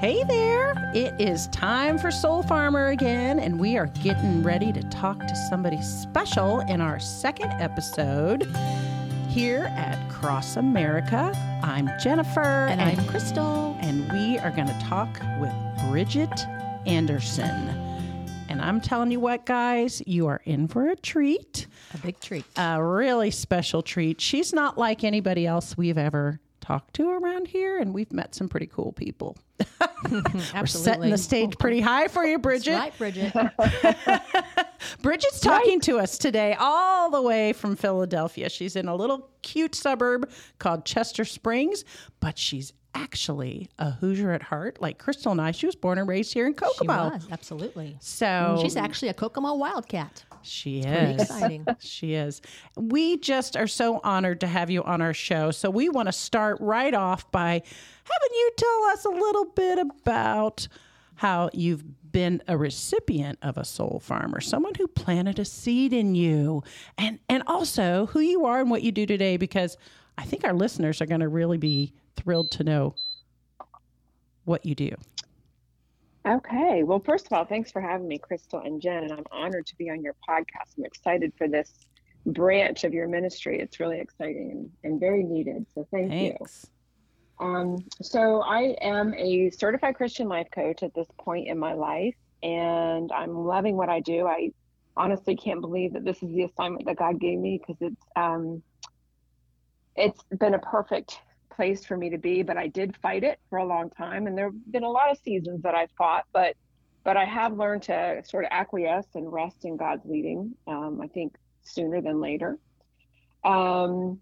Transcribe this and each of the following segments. Hey there! It is time for Soul Farmer again, and we are getting ready to talk to somebody special in our second episode here at Cross America. I'm Jennifer. And I'm Crystal. And we are going to talk with Bridget Anderson. And I'm telling you what, guys, you are in for a treat. A big treat. A really special treat. She's not like anybody else we've ever talked to around here, and we've met some pretty cool people. We're setting the stage pretty high for you, Bridget. That's right, Bridget. Bridget's talking to us today all the way from Philadelphia. She's in a little cute suburb called Chester Springs, but she's actually a Hoosier at heart, like Crystal and I. She was born and raised here in Kokomo. She was, absolutely. So she's actually a Kokomo Wildcat. She is. Pretty exciting. She is. We just are so honored to have you on our show. So we want to start right off by having you tell us a little bit about how you've been a recipient of a Soul Farmer, someone who planted a seed in you, and also who you are and what you do today, because I think our listeners are going to really be thrilled to know what you do. Okay. Well, first of all, thanks for having me, Crystal and Jen, and I'm honored to be on your podcast. I'm excited for this branch of your ministry. It's really exciting and very needed. So thanks. So I am a certified Christian life coach at this point in my life, and I'm loving what I do. I honestly can't believe that this is the assignment that God gave me, because it's been a perfect place for me to be, but I did fight it for a long time. And there have been a lot of seasons that I fought, but I have learned to sort of acquiesce and rest in God's leading, I think sooner than later. So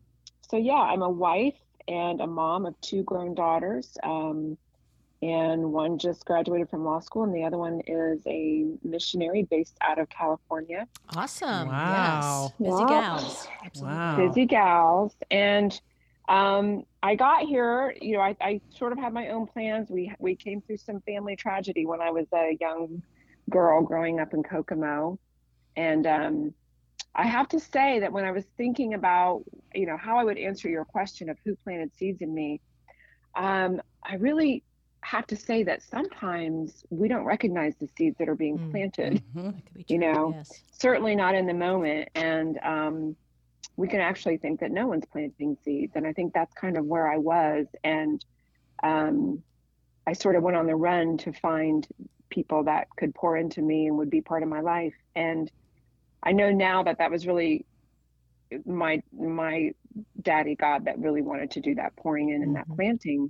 yeah, I'm a wife and a mom of two grown daughters. And one just graduated from law school, and the other one is a missionary based out of California. Awesome. Wow. Yes. Busy gals. Absolutely. Wow. Busy gals. And I got here, you know, I sort of had my own plans. We came through some family tragedy when I was a young girl growing up in Kokomo. And I have to say that when I was thinking about, you know, how I would answer your question of who planted seeds in me, I really have to say that sometimes we don't recognize the seeds that are being planted, that could be true, you know, yes. Certainly not in the moment. And we can actually think that no one's planting seeds. And I think that's kind of where I was. And I sort of went on the run to find people that could pour into me and would be part of my life. And I know now that that was really my daddy God that really wanted to do that pouring in and that planting.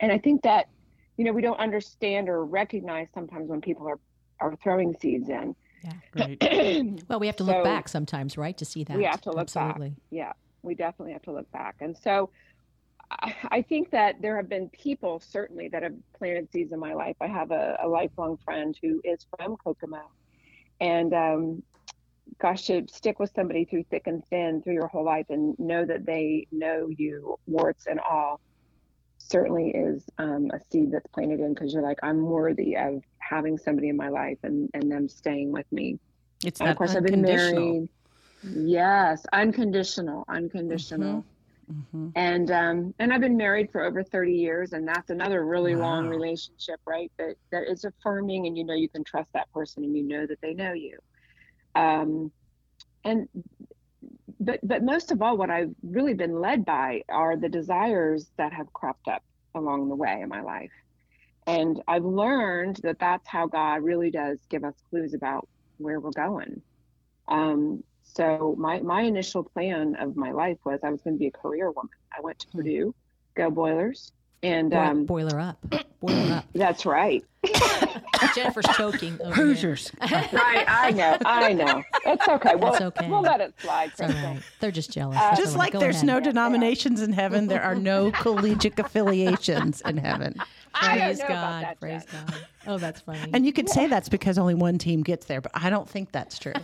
And I think that, you know, we don't understand or recognize sometimes when people are throwing seeds in. Yeah. Right. Well, we have to look back sometimes, right, to see that. We have to look back. Yeah, we definitely have to look back. And so I think that there have been people certainly that have planted seeds in my life. I have a lifelong friend who is from Kokomo. And gosh, to stick with somebody through thick and thin through your whole life and know that they know you, warts and all, certainly is a seed that's planted in, because you're like, I'm worthy of having somebody in my life and them staying with me. It's and of course I've been married. Yes. Unconditional. Mm-hmm. And I've been married for over 30 years, and that's another really long relationship, right? That is affirming, and you know, you can trust that person, and you know that they know you. But most of all, what I've really been led by are the desires that have cropped up along the way in my life. And I've learned that that's how God really does give us clues about where we're going. So my initial plan of my life was I was going to be a career woman. I went to Purdue, go Boilers. And boiler up. That's right. Jennifer's choking over Hoosiers. Right, I know. It's okay. We'll let it slide. Right. They're just jealous. Just like there's no denominations in heaven, there are no collegiate affiliations in heaven. Praise God. Oh, that's funny. And you could say that's because only one team gets there, but I don't think that's true.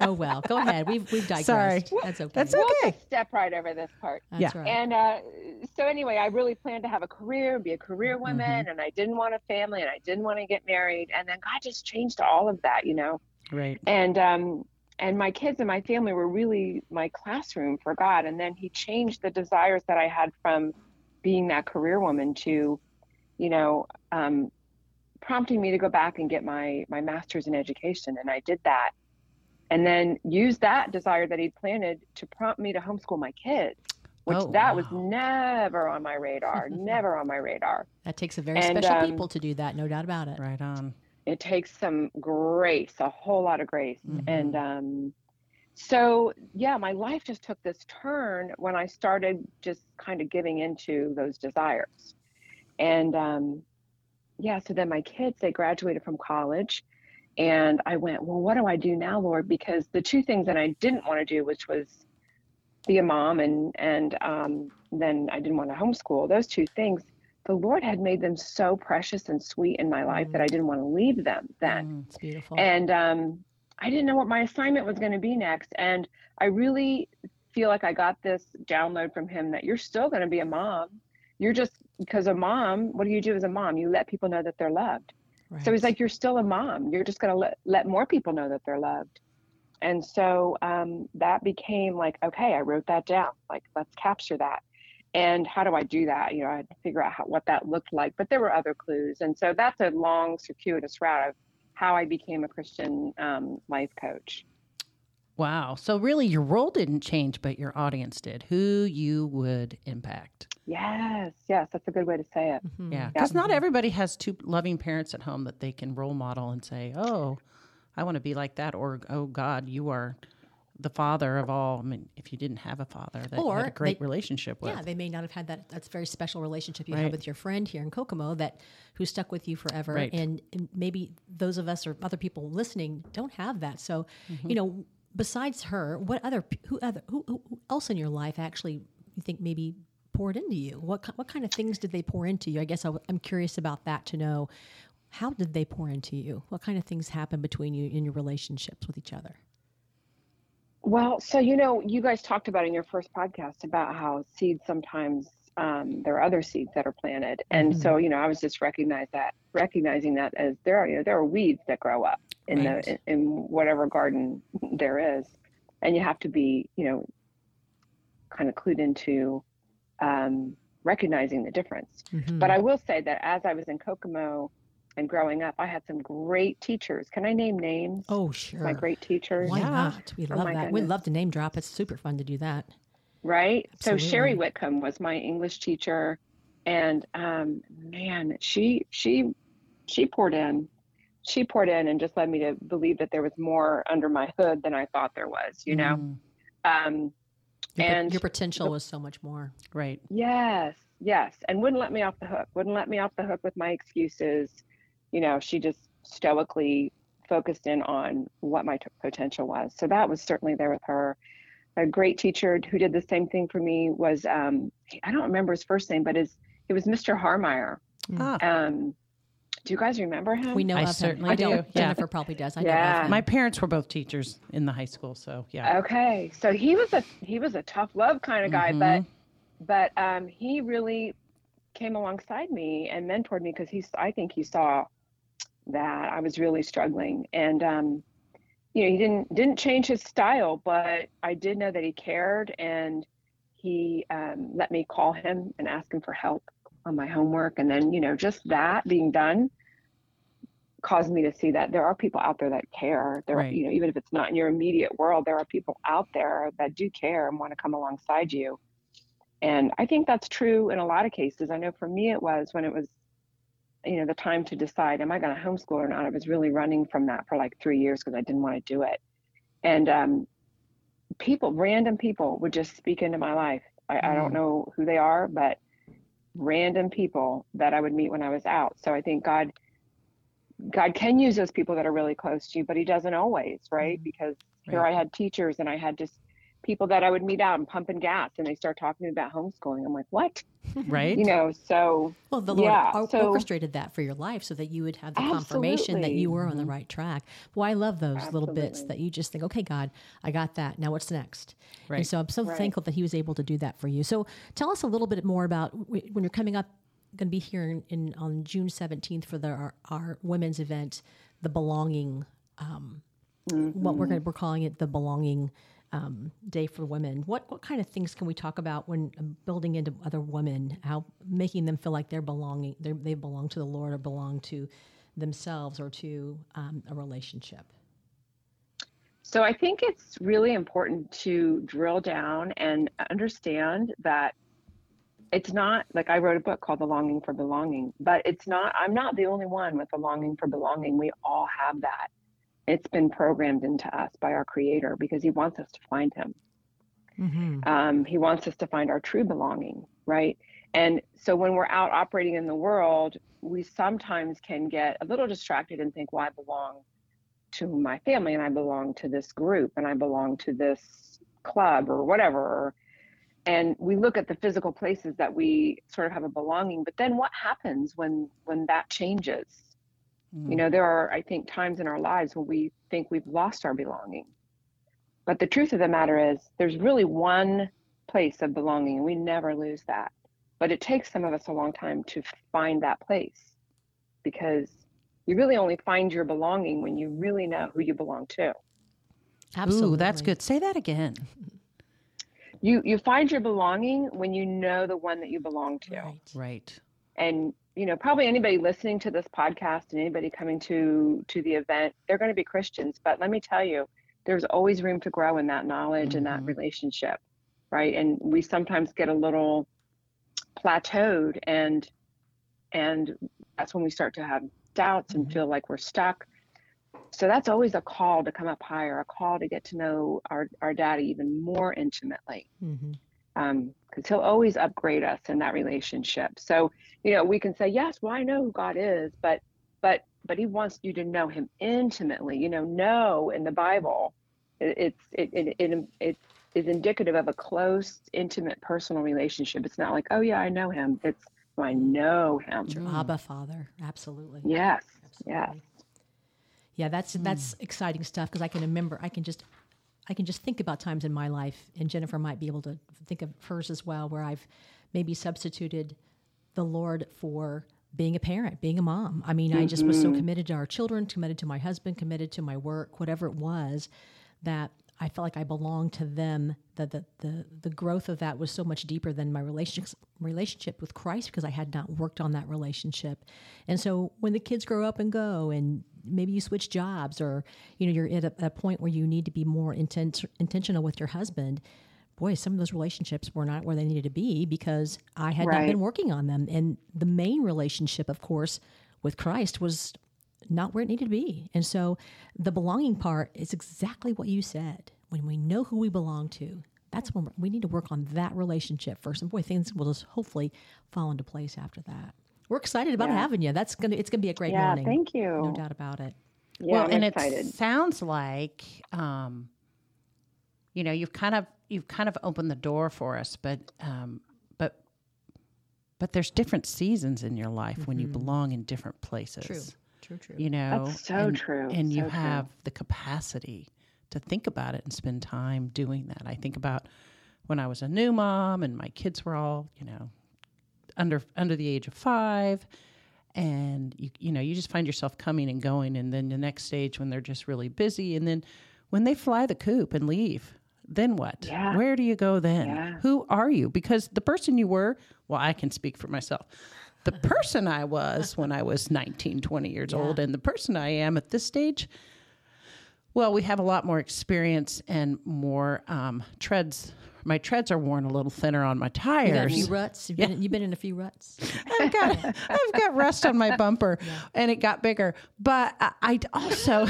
Oh, well, go ahead. We've digressed. Sorry. That's okay. We'll just step right over this part. That's right. And so anyway, I really planned to have a career, be a career woman, and I didn't want a family, and I didn't want to get married. And then God just changed all of that, you know. Right. And my kids and my family were really my classroom for God. And then he changed the desires that I had from being that career woman to you know, prompting me to go back and get my master's in education. And I did that, and then used that desire that he'd planted to prompt me to homeschool my kids, which was never on my radar, never on my radar. That takes a very special people to do that. No doubt about it. Right on. It takes some grace, a whole lot of grace. Mm-hmm. And, so yeah, my life just took this turn when I started just kind of giving into those desires. And, so then my kids, they graduated from college, and I went, well, what do I do now, Lord? Because the two things that I didn't want to do, which was be a mom and then I didn't want to homeschool, those two things, the Lord had made them so precious and sweet in my life that I didn't want to leave them then. It's beautiful. And, I didn't know what my assignment was going to be next. And I really feel like I got this download from him that you're still going to be a mom. You're just, because a mom, what do you do as a mom? You let people know that they're loved. Right. So he's like, you're still a mom. You're just going to let more people know that they're loved. And so that became like, okay, I wrote that down. Like, let's capture that. And how do I do that? You know, I had to figure out what that looked like, but there were other clues. And so that's a long, circuitous route of how I became a Christian life coach. Wow. So really your role didn't change, but your audience did, who you would impact. Yes. That's a good way to say it. Mm-hmm. Yeah. Because not everybody has two loving parents at home that they can role model and say, oh, I want to be like that. Or, oh God, you are the father of all. I mean, if you didn't have a father that you had a great relationship with. Yeah, they may not have had that's a very special relationship you had with your friend here in Kokomo who stuck with you forever. Right. And maybe those of us or other people listening don't have that. So, you know, besides her, who else in your life actually you think maybe poured into you? What kind of things did they pour into you? I guess I'm curious about that to know. How did they pour into you? What kind of things happened between you in your relationships with each other? Well, so, you know, you guys talked about in your first podcast about how seeds sometimes, there are other seeds that are planted. And so, you know, I was just recognizing that as there are weeds that grow up in in whatever garden there is. And you have to be, you know, kind of clued into, recognizing the difference. Mm-hmm. But I will say that as I was in Kokomo and growing up, I had some great teachers. Can I name names? Oh, sure. My great teachers. Why not? We love that. Goodness. We love to name drop. It's super fun to do that. Right? Absolutely. So Sherry Whitcomb was my English teacher. And man, she poured in. She poured in and just led me to believe that there was more under my hood than I thought there was, you know? Your potential was so much more. Right. Yes. And wouldn't let me off the hook. Wouldn't let me off the hook with my excuses. You know, she just stoically focused in on what my potential was. So that was certainly there with her. A great teacher who did the same thing for me was, I don't remember his first name, but it was Mr. Harmeyer. Mm. Do you guys remember him? We know of him. I do. Jennifer probably does. I know of him. My parents were both teachers in the high school, so yeah. Okay. So he was a tough love kind of guy, but he really came alongside me and mentored me because I think he saw that I was really struggling, and you know, he didn't change his style, but I did know that he cared, and he let me call him and ask him for help on my homework. And then, you know, just that being done caused me to see that there are people out there that care. You know, even if it's not in your immediate world, there are people out there that do care and want to come alongside you. And I think that's true in a lot of cases. I know for me it was when it was, you know, the time to decide, am I going to homeschool or not? I was really running from that for like 3 years because I didn't want to do it. And random people would just speak into my life. I don't know who they are, but random people that I would meet when I was out. So I think God can use those people that are really close to you, but he doesn't always, right? Because here I had teachers and I had just people that I would meet out and pumping gas, and they start talking about homeschooling. I'm like, what? Right. You know, so. Well, the Lord orchestrated that for your life so that you would have the confirmation that you were on the right track. Well, I love those little bits that you just think, okay, God, I got that. Now what's next? Right. And so I'm so thankful that he was able to do that for you. So tell us a little bit more about when you're coming up, going to be here on June 17th for our women's event, the Belonging, what we're calling it, the Belonging Day for Women. What kind of things can we talk about when building into other women, how making them feel like they're belonging, they belong to the Lord or belong to themselves or to a relationship? So I think it's really important to drill down and understand that it's not, like I wrote a book called The Longing for Belonging, but it's not, I'm not the only one with a longing for belonging. We all have that. It's been programmed into us by our Creator because He wants us to find Him. Mm-hmm. He wants us to find our true belonging, right? And so when we're out operating in the world, we sometimes can get a little distracted and think, well, I belong to my family and I belong to this group and I belong to this club or whatever. And we look at the physical places that we sort of have a belonging, but then what happens when that changes? You know, there are, I think, times in our lives where we think we've lost our belonging. But the truth of the matter is there's really one place of belonging, and we never lose that. But it takes some of us a long time to find that place, because you really only find your belonging when you really know who you belong to. Absolutely. Ooh, that's good. Say that again. You find your belonging when you know the one that you belong to. Right. And you know, probably anybody listening to this podcast and anybody coming to the event, they're going to be Christians. But let me tell you, there's always room to grow in that knowledge and that relationship, right? And we sometimes get a little plateaued, and that's when we start to have doubts and feel like we're stuck. So that's always a call to come up higher, a call to get to know our Daddy even more intimately. Mm-hmm. Because He'll always upgrade us in that relationship. So, you know, we can say, yes, well, I know who God is, but He wants you to know Him intimately. You know in the Bible, it is indicative of a close, intimate, personal relationship. It's not like, oh yeah, I know Him. It's, well, I know Him. Your Abba Father. Absolutely. Yes. Absolutely. Yes. Yeah. That's exciting stuff. Because I can remember, I can just think about times in my life, and Jennifer might be able to think of hers as well, where I've maybe substituted the Lord for being a parent, being a mom. I mean, I just was so committed to our children, committed to my husband, committed to my work, whatever it was, that I felt like I belonged to them, that the growth of that was so much deeper than my relationship with Christ, because I had not worked on that relationship. And so when the kids grow up and go, and maybe you switch jobs, or you know, you're at a point where you need to be more intentional with your husband, boy, some of those relationships were not where they needed to be, because I had not been working on them. And the main relationship, of course, with Christ was not where it needed to be. And so the belonging part is exactly what you said. When we know who we belong to, that's when we need to work on that relationship first. And boy, things will just hopefully fall into place after that. We're excited about having you. It's gonna be a great morning. Thank you. No doubt about it. Yeah, well, I'm excited. It sounds like you know, you've kind of opened the door for us, but there's different seasons in your life when you belong in different places. True. You know, that's so true. And you have the capacity to think about it and spend time doing that. I think about when I was a new mom and my kids were all, you know, under the age of 5, and you know you just find yourself coming and going, and then the next stage when they're just really busy, and then when they fly the coop and leave, then what? Yeah. Where do you go then? Yeah. Who are you? Because the person you were, well, I can speak for myself. The person I was when I was 19, 20 years old, and the person I am at this stage, well, we have a lot more experience and more treads. My treads are worn a little thinner on my tires. You got a few ruts. You've been in a few ruts. I've got rust on my bumper, and it got bigger. But I also,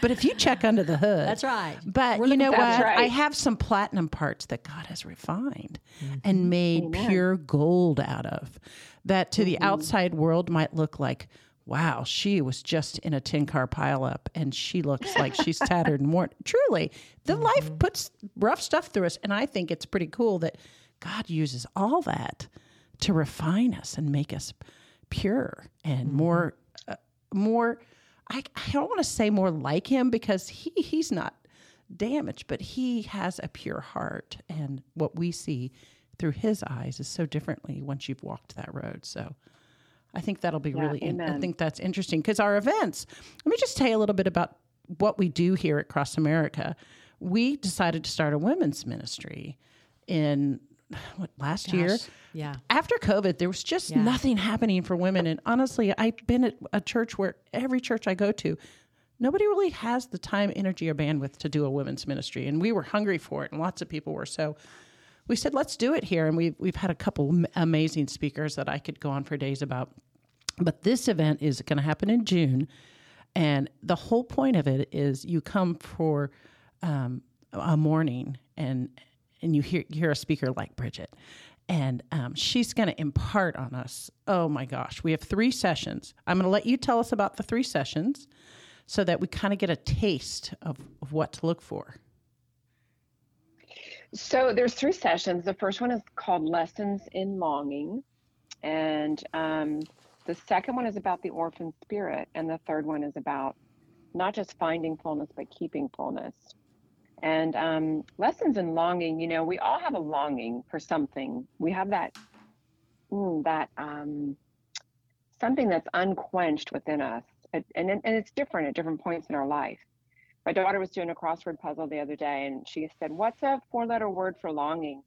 but if you check under the hood, that's right. But you know what? Right. I have some platinum parts that God has refined and made pure gold out of, that to the outside world might look like, wow, she was just in a 10-car pileup, and she looks like she's tattered and worn. Truly, the life puts rough stuff through us, and I think it's pretty cool that God uses all that to refine us and make us pure and more. I don't want to say more like Him, because he's not damaged, but He has a pure heart, and what we see through His eyes is so differently once you've walked that road. So I think that'll be I think that's interesting, because our events, let me just tell you a little bit about what we do here at Cross America, we decided to start a women's ministry in last year. Yeah. After COVID, there was just nothing happening for women. And honestly, I've been at a church where every church I go to, nobody really has the time, energy, or bandwidth to do a women's ministry. And we were hungry for it, and lots of people were. So we said, let's do it here. And we've had a couple amazing speakers that I could go on for days about. But this event is going to happen in June. And the whole point of it is you come for a morning and you hear a speaker like Bridget. And she's going to impart on us. Oh, my gosh. We have three sessions. I'm going to let you tell us about the three sessions so that we kind of get a taste of what to look for. So there's three sessions. The first one is called Lessons in Longing. And the second one is about the orphan spirit. And the third one is about not just finding fullness, but keeping fullness. And lessons in longing, you know, we all have a longing for something. We have that something that's unquenched within us. And it's different at different points in our life. My daughter was doing a crossword puzzle the other day, and she said, what's a 4-letter word for longing?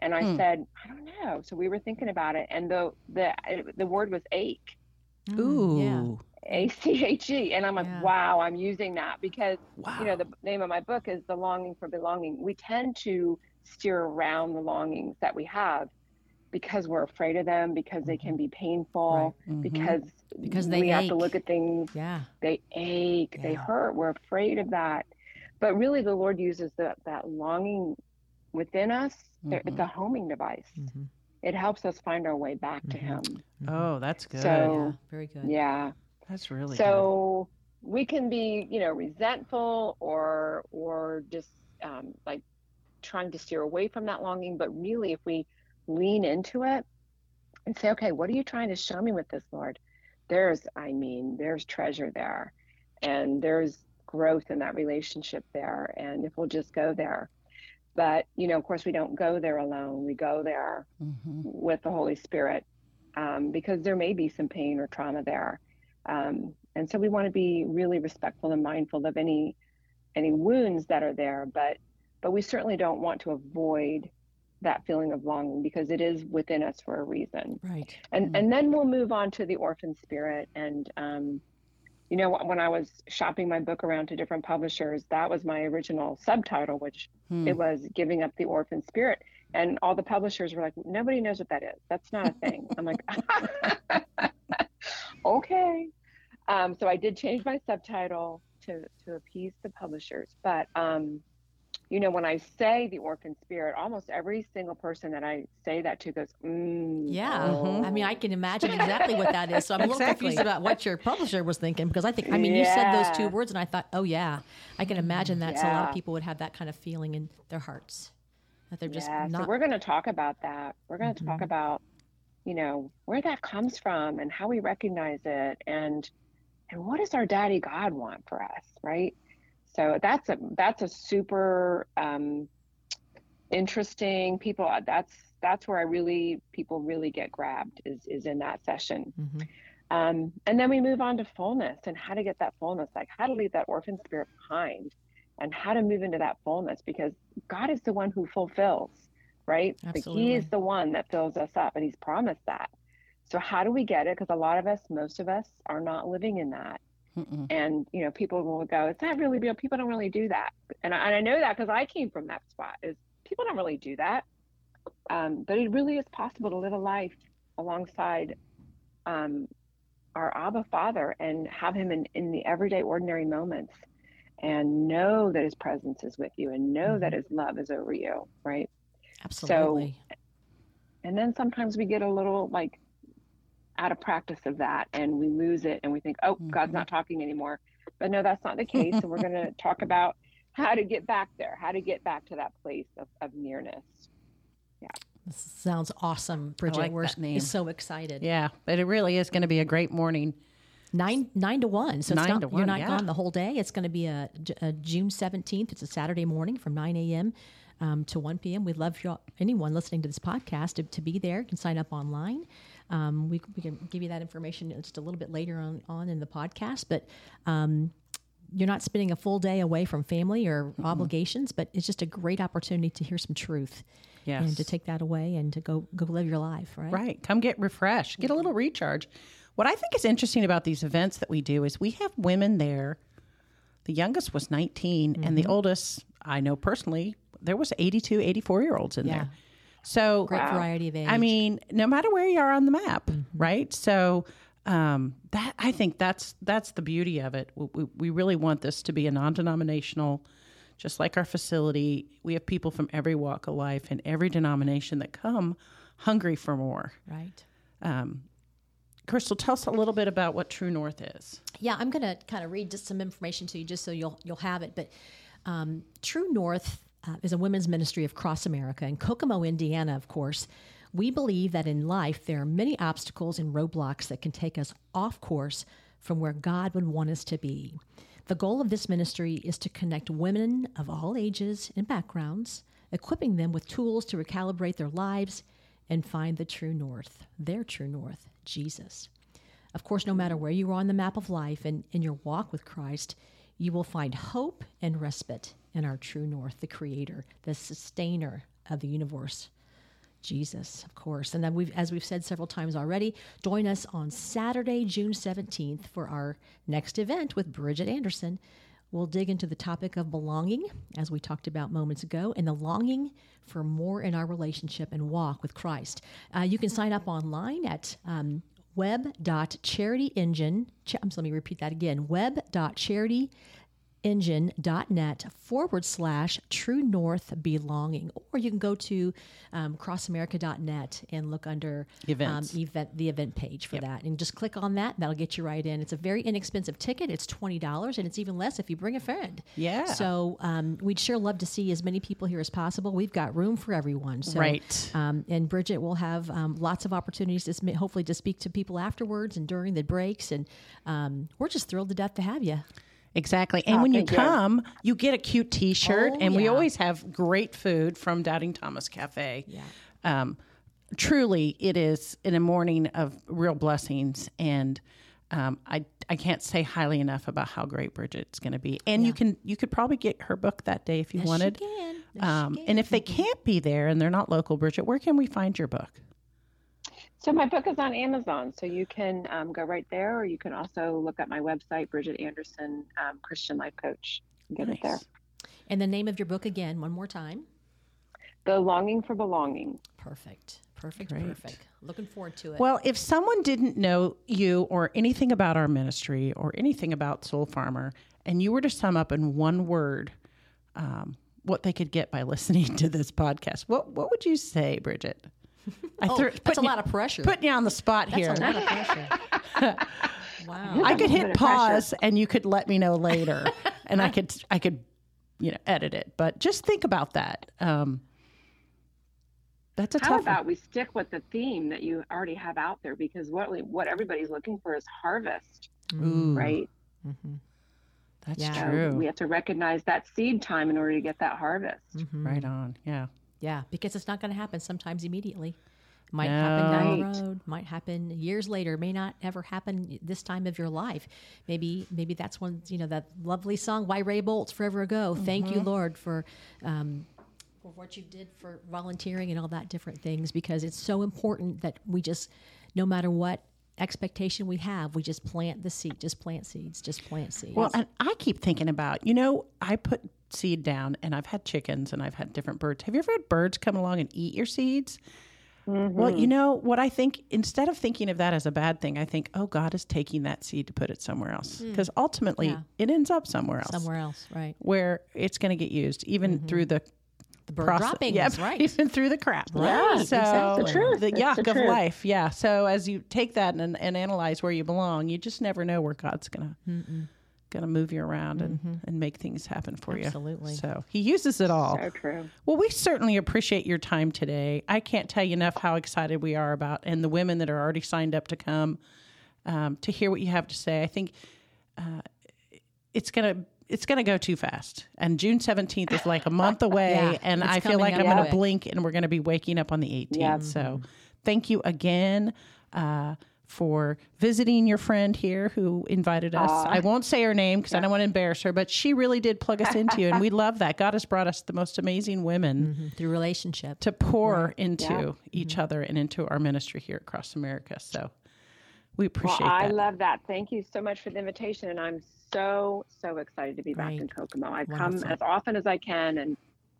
And I said, I don't know. So we were thinking about it, and the word was ache. Ooh. Yeah. ACHE. And I'm like, wow, I'm using that because, you know, the name of my book is The Longing for Belonging. We tend to steer around the longings that we have because we're afraid of them, because they can be painful, right. because they ache. Have to look at things. Yeah. They ache, they hurt. We're afraid of that. But really the Lord uses that longing within us. Mm-hmm. It's a homing device. Mm-hmm. It helps us find our way back to Him. Oh, that's good. So, very good. Yeah. That's really so good. We can be, you know, resentful or just like trying to steer away from that longing. But really, if we lean into it and say, okay, what are you trying to show me with this, Lord? There's treasure there, and there's growth in that relationship there. And if we'll just go there. But, you know, of course, we don't go there alone. We go there with the Holy Spirit because there may be some pain or trauma there. And so we want to be really respectful and mindful of any wounds that are there, but we certainly don't want to avoid that feeling of longing because it is within us for a reason. Right. And then we'll move on to the orphan spirit. And, you know, when I was shopping my book around to different publishers, that was my original subtitle, which it was Giving Up the Orphan Spirit. And all the publishers were like, nobody knows what that is. That's not a thing. I'm like, okay. So I did change my subtitle to appease the publishers. But, you know, when I say the orphan spirit, almost every single person that I say that to goes, I mean, I can imagine exactly what that is. So I'm a little confused about what your publisher was thinking, because I mean, you said those two words and I thought, oh, yeah, I can imagine that. Yeah. So a lot of people would have that kind of feeling in their hearts that they're just not. So we're going to talk about that. We're going to talk about, you know, where that comes from and how we recognize it and what does our daddy God want for us, right? So that's a super interesting people. That's where people really get grabbed is in that session. Mm-hmm. And then we move on to fullness and how to get that fullness, like how to leave that orphan spirit behind and how to move into that fullness, because God is the one who fulfills, right? Absolutely. Like He is the one that fills us up, and He's promised that. So how do we get it? Because most of us are not living in that. Mm-mm. And, you know, people will go, it's not really real. People don't really do that. And I know that because I came from that spot is people don't really do that. But it really is possible to live a life alongside our Abba Father and have Him in the everyday, ordinary moments and know that His presence is with you and know that His love is over you. Right. Absolutely. So, and then sometimes we get a little like out of practice of that and we lose it and we think, oh, God's not talking anymore. But no, that's not the case. And we're going to talk about how to get back there, how to get back to that place of nearness. Yeah. This sounds awesome, Bridget. Like we're so excited. Yeah, but it really is going to be a great morning. 9 to 1. So it's not, you're not gone the whole day. It's going to be a June 17th. It's a Saturday morning from 9 a.m. To 1 p.m. We'd love anyone listening to this podcast to be there. You can sign up online. We can give you that information just a little bit later on in the podcast. But you're not spending a full day away from family or obligations, but it's just a great opportunity to hear some truth. Yes. And to take that away and to go live your life, right? Right. Come get refreshed. Get a little recharge. What I think is interesting about these events that we do is we have women there. The youngest was 19, mm-hmm. and the oldest, I know personally, there was 82, 84-year-olds in there. So great variety of age. I mean, no matter where you are on the map, right? So that I think that's the beauty of it. We really want this to be a non-denominational, just like our facility. We have people from every walk of life and every denomination that come hungry for more. Right. Crystal, tell us a little bit about what True North is. Yeah, I'm going to kind of read just some information to you just so you'll have it. But True North is a women's ministry of Cross America in Kokomo, Indiana, of course. We believe that in life there are many obstacles and roadblocks that can take us off course from where God would want us to be. The goal of this ministry is to connect women of all ages and backgrounds, equipping them with tools to recalibrate their lives and find the true north, their true north, Jesus. Of course, no matter where you are on the map of life and in your walk with Christ, you will find hope and respite in our true north, the creator, the sustainer of the universe, Jesus, of course. And then as we've said several times already, join us on Saturday, June 17th for our next event with Bridget Anderson. We'll dig into the topic of belonging, as we talked about moments ago, and the longing for more in our relationship and walk with Christ. You can sign up online at web.charityengine.net/True North Belonging, or you can go to crossamerica.net and look under the event page for that, and just click on that. That'll get you right in. It's a very inexpensive ticket. It's $20, and it's even less if you bring a friend. Yeah. So we'd sure love to see as many people here as possible. We've got room for everyone. So, right. And Bridget will have lots of opportunities hopefully to speak to people afterwards and during the breaks, and we're just thrilled to death to have you. Exactly. And when you come, you get a cute T-shirt. Oh, and we always have great food from Doubting Thomas Cafe. Yeah. Truly, it is in a morning of real blessings. And I can't say highly enough about how great Bridget's going to be. And you could probably get her book that day if you wanted. Yes, she can. And if they can't be there and they're not local, Bridget, where can we find your book? So my book is on Amazon, so you can go right there, or you can also look at my website, Bridget Anderson, Christian Life Coach, and get it there. And the name of your book again, one more time. The Longing for Belonging. Perfect. Great. Perfect. Looking forward to it. Well, if someone didn't know you or anything about our ministry or anything about Soul Farmer, and you were to sum up in one word what they could get by listening to this podcast, what would you say, Bridget? That's a lot of pressure. Putting you on the spot here. That's a lot of pressure. Wow. I could hit pause and you could let me know later, and I could, edit it. But just think about that. That's a tough one. How about we stick with the theme that you already have out there? Because what everybody's looking for is harvest, right? Mm-hmm. That's true. We have to recognize that seed time in order to get that harvest. Mm-hmm. Right on. Yeah. Yeah, because it's not going to happen sometimes immediately. Might happen down the road, might happen years later, may not ever happen this time of your life. Maybe that's one, that lovely song by Ray Boltz forever ago. Mm-hmm. Thank you, Lord, for what you did for volunteering and all that different things, because it's so important that we just, no matter what expectation we have, we just plant the seed, just plant seeds. Well, and I keep thinking about, I put seed down, and I've had chickens and I've had different birds. Have you ever had birds come along and eat your seeds? Mm-hmm. Well, what I think, instead of thinking of that as a bad thing, I think, oh, God is taking that seed to put it somewhere else. Because ultimately it ends up somewhere else. Right. Where it's going to get used, even through the bird droppings, right. Even through the crap. Right. Yeah, so exactly. The truth. The yuck of life. Yeah. So as you take that and analyze where you belong, you just never know where God's going to. Going to move you around and make things happen for you. So he uses it all. So true. Well, we certainly appreciate your time today. I can't tell you enough how excited we are and the women that are already signed up to come to hear what you have to say. I think it's gonna go too fast. And June 17th is like a month away, and I feel like I'm gonna blink and we're gonna be waking up on the 18th. So thank you again for visiting your friend here who invited us. I won't say her name because I don't want to embarrass her, but she really did plug us into you, and we love that. God has brought us the most amazing women through relationship to pour into each other and into our ministry here at Cross America. So we appreciate that. I love that. Thank you so much for the invitation, and I'm so excited to be back in Kokomo. I come as often as I can,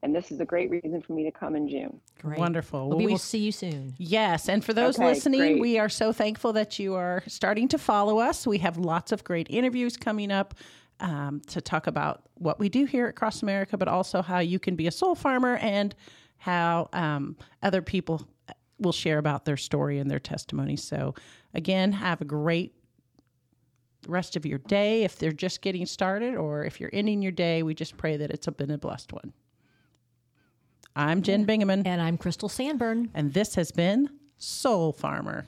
and this is a great reason for me to come in June. Great. Wonderful. Well, we will see you soon. Yes. And for those listening, we are so thankful that you are starting to follow us. We have lots of great interviews coming up to talk about what we do here at Cross America, but also how you can be a soul farmer and how other people will share about their story and their testimony. So again, have a great rest of your day. If they're just getting started or if you're ending your day, we just pray that it's been a blessed one. I'm Jen Bingaman. And I'm Crystal Sanborn. And this has been Soul Farmer.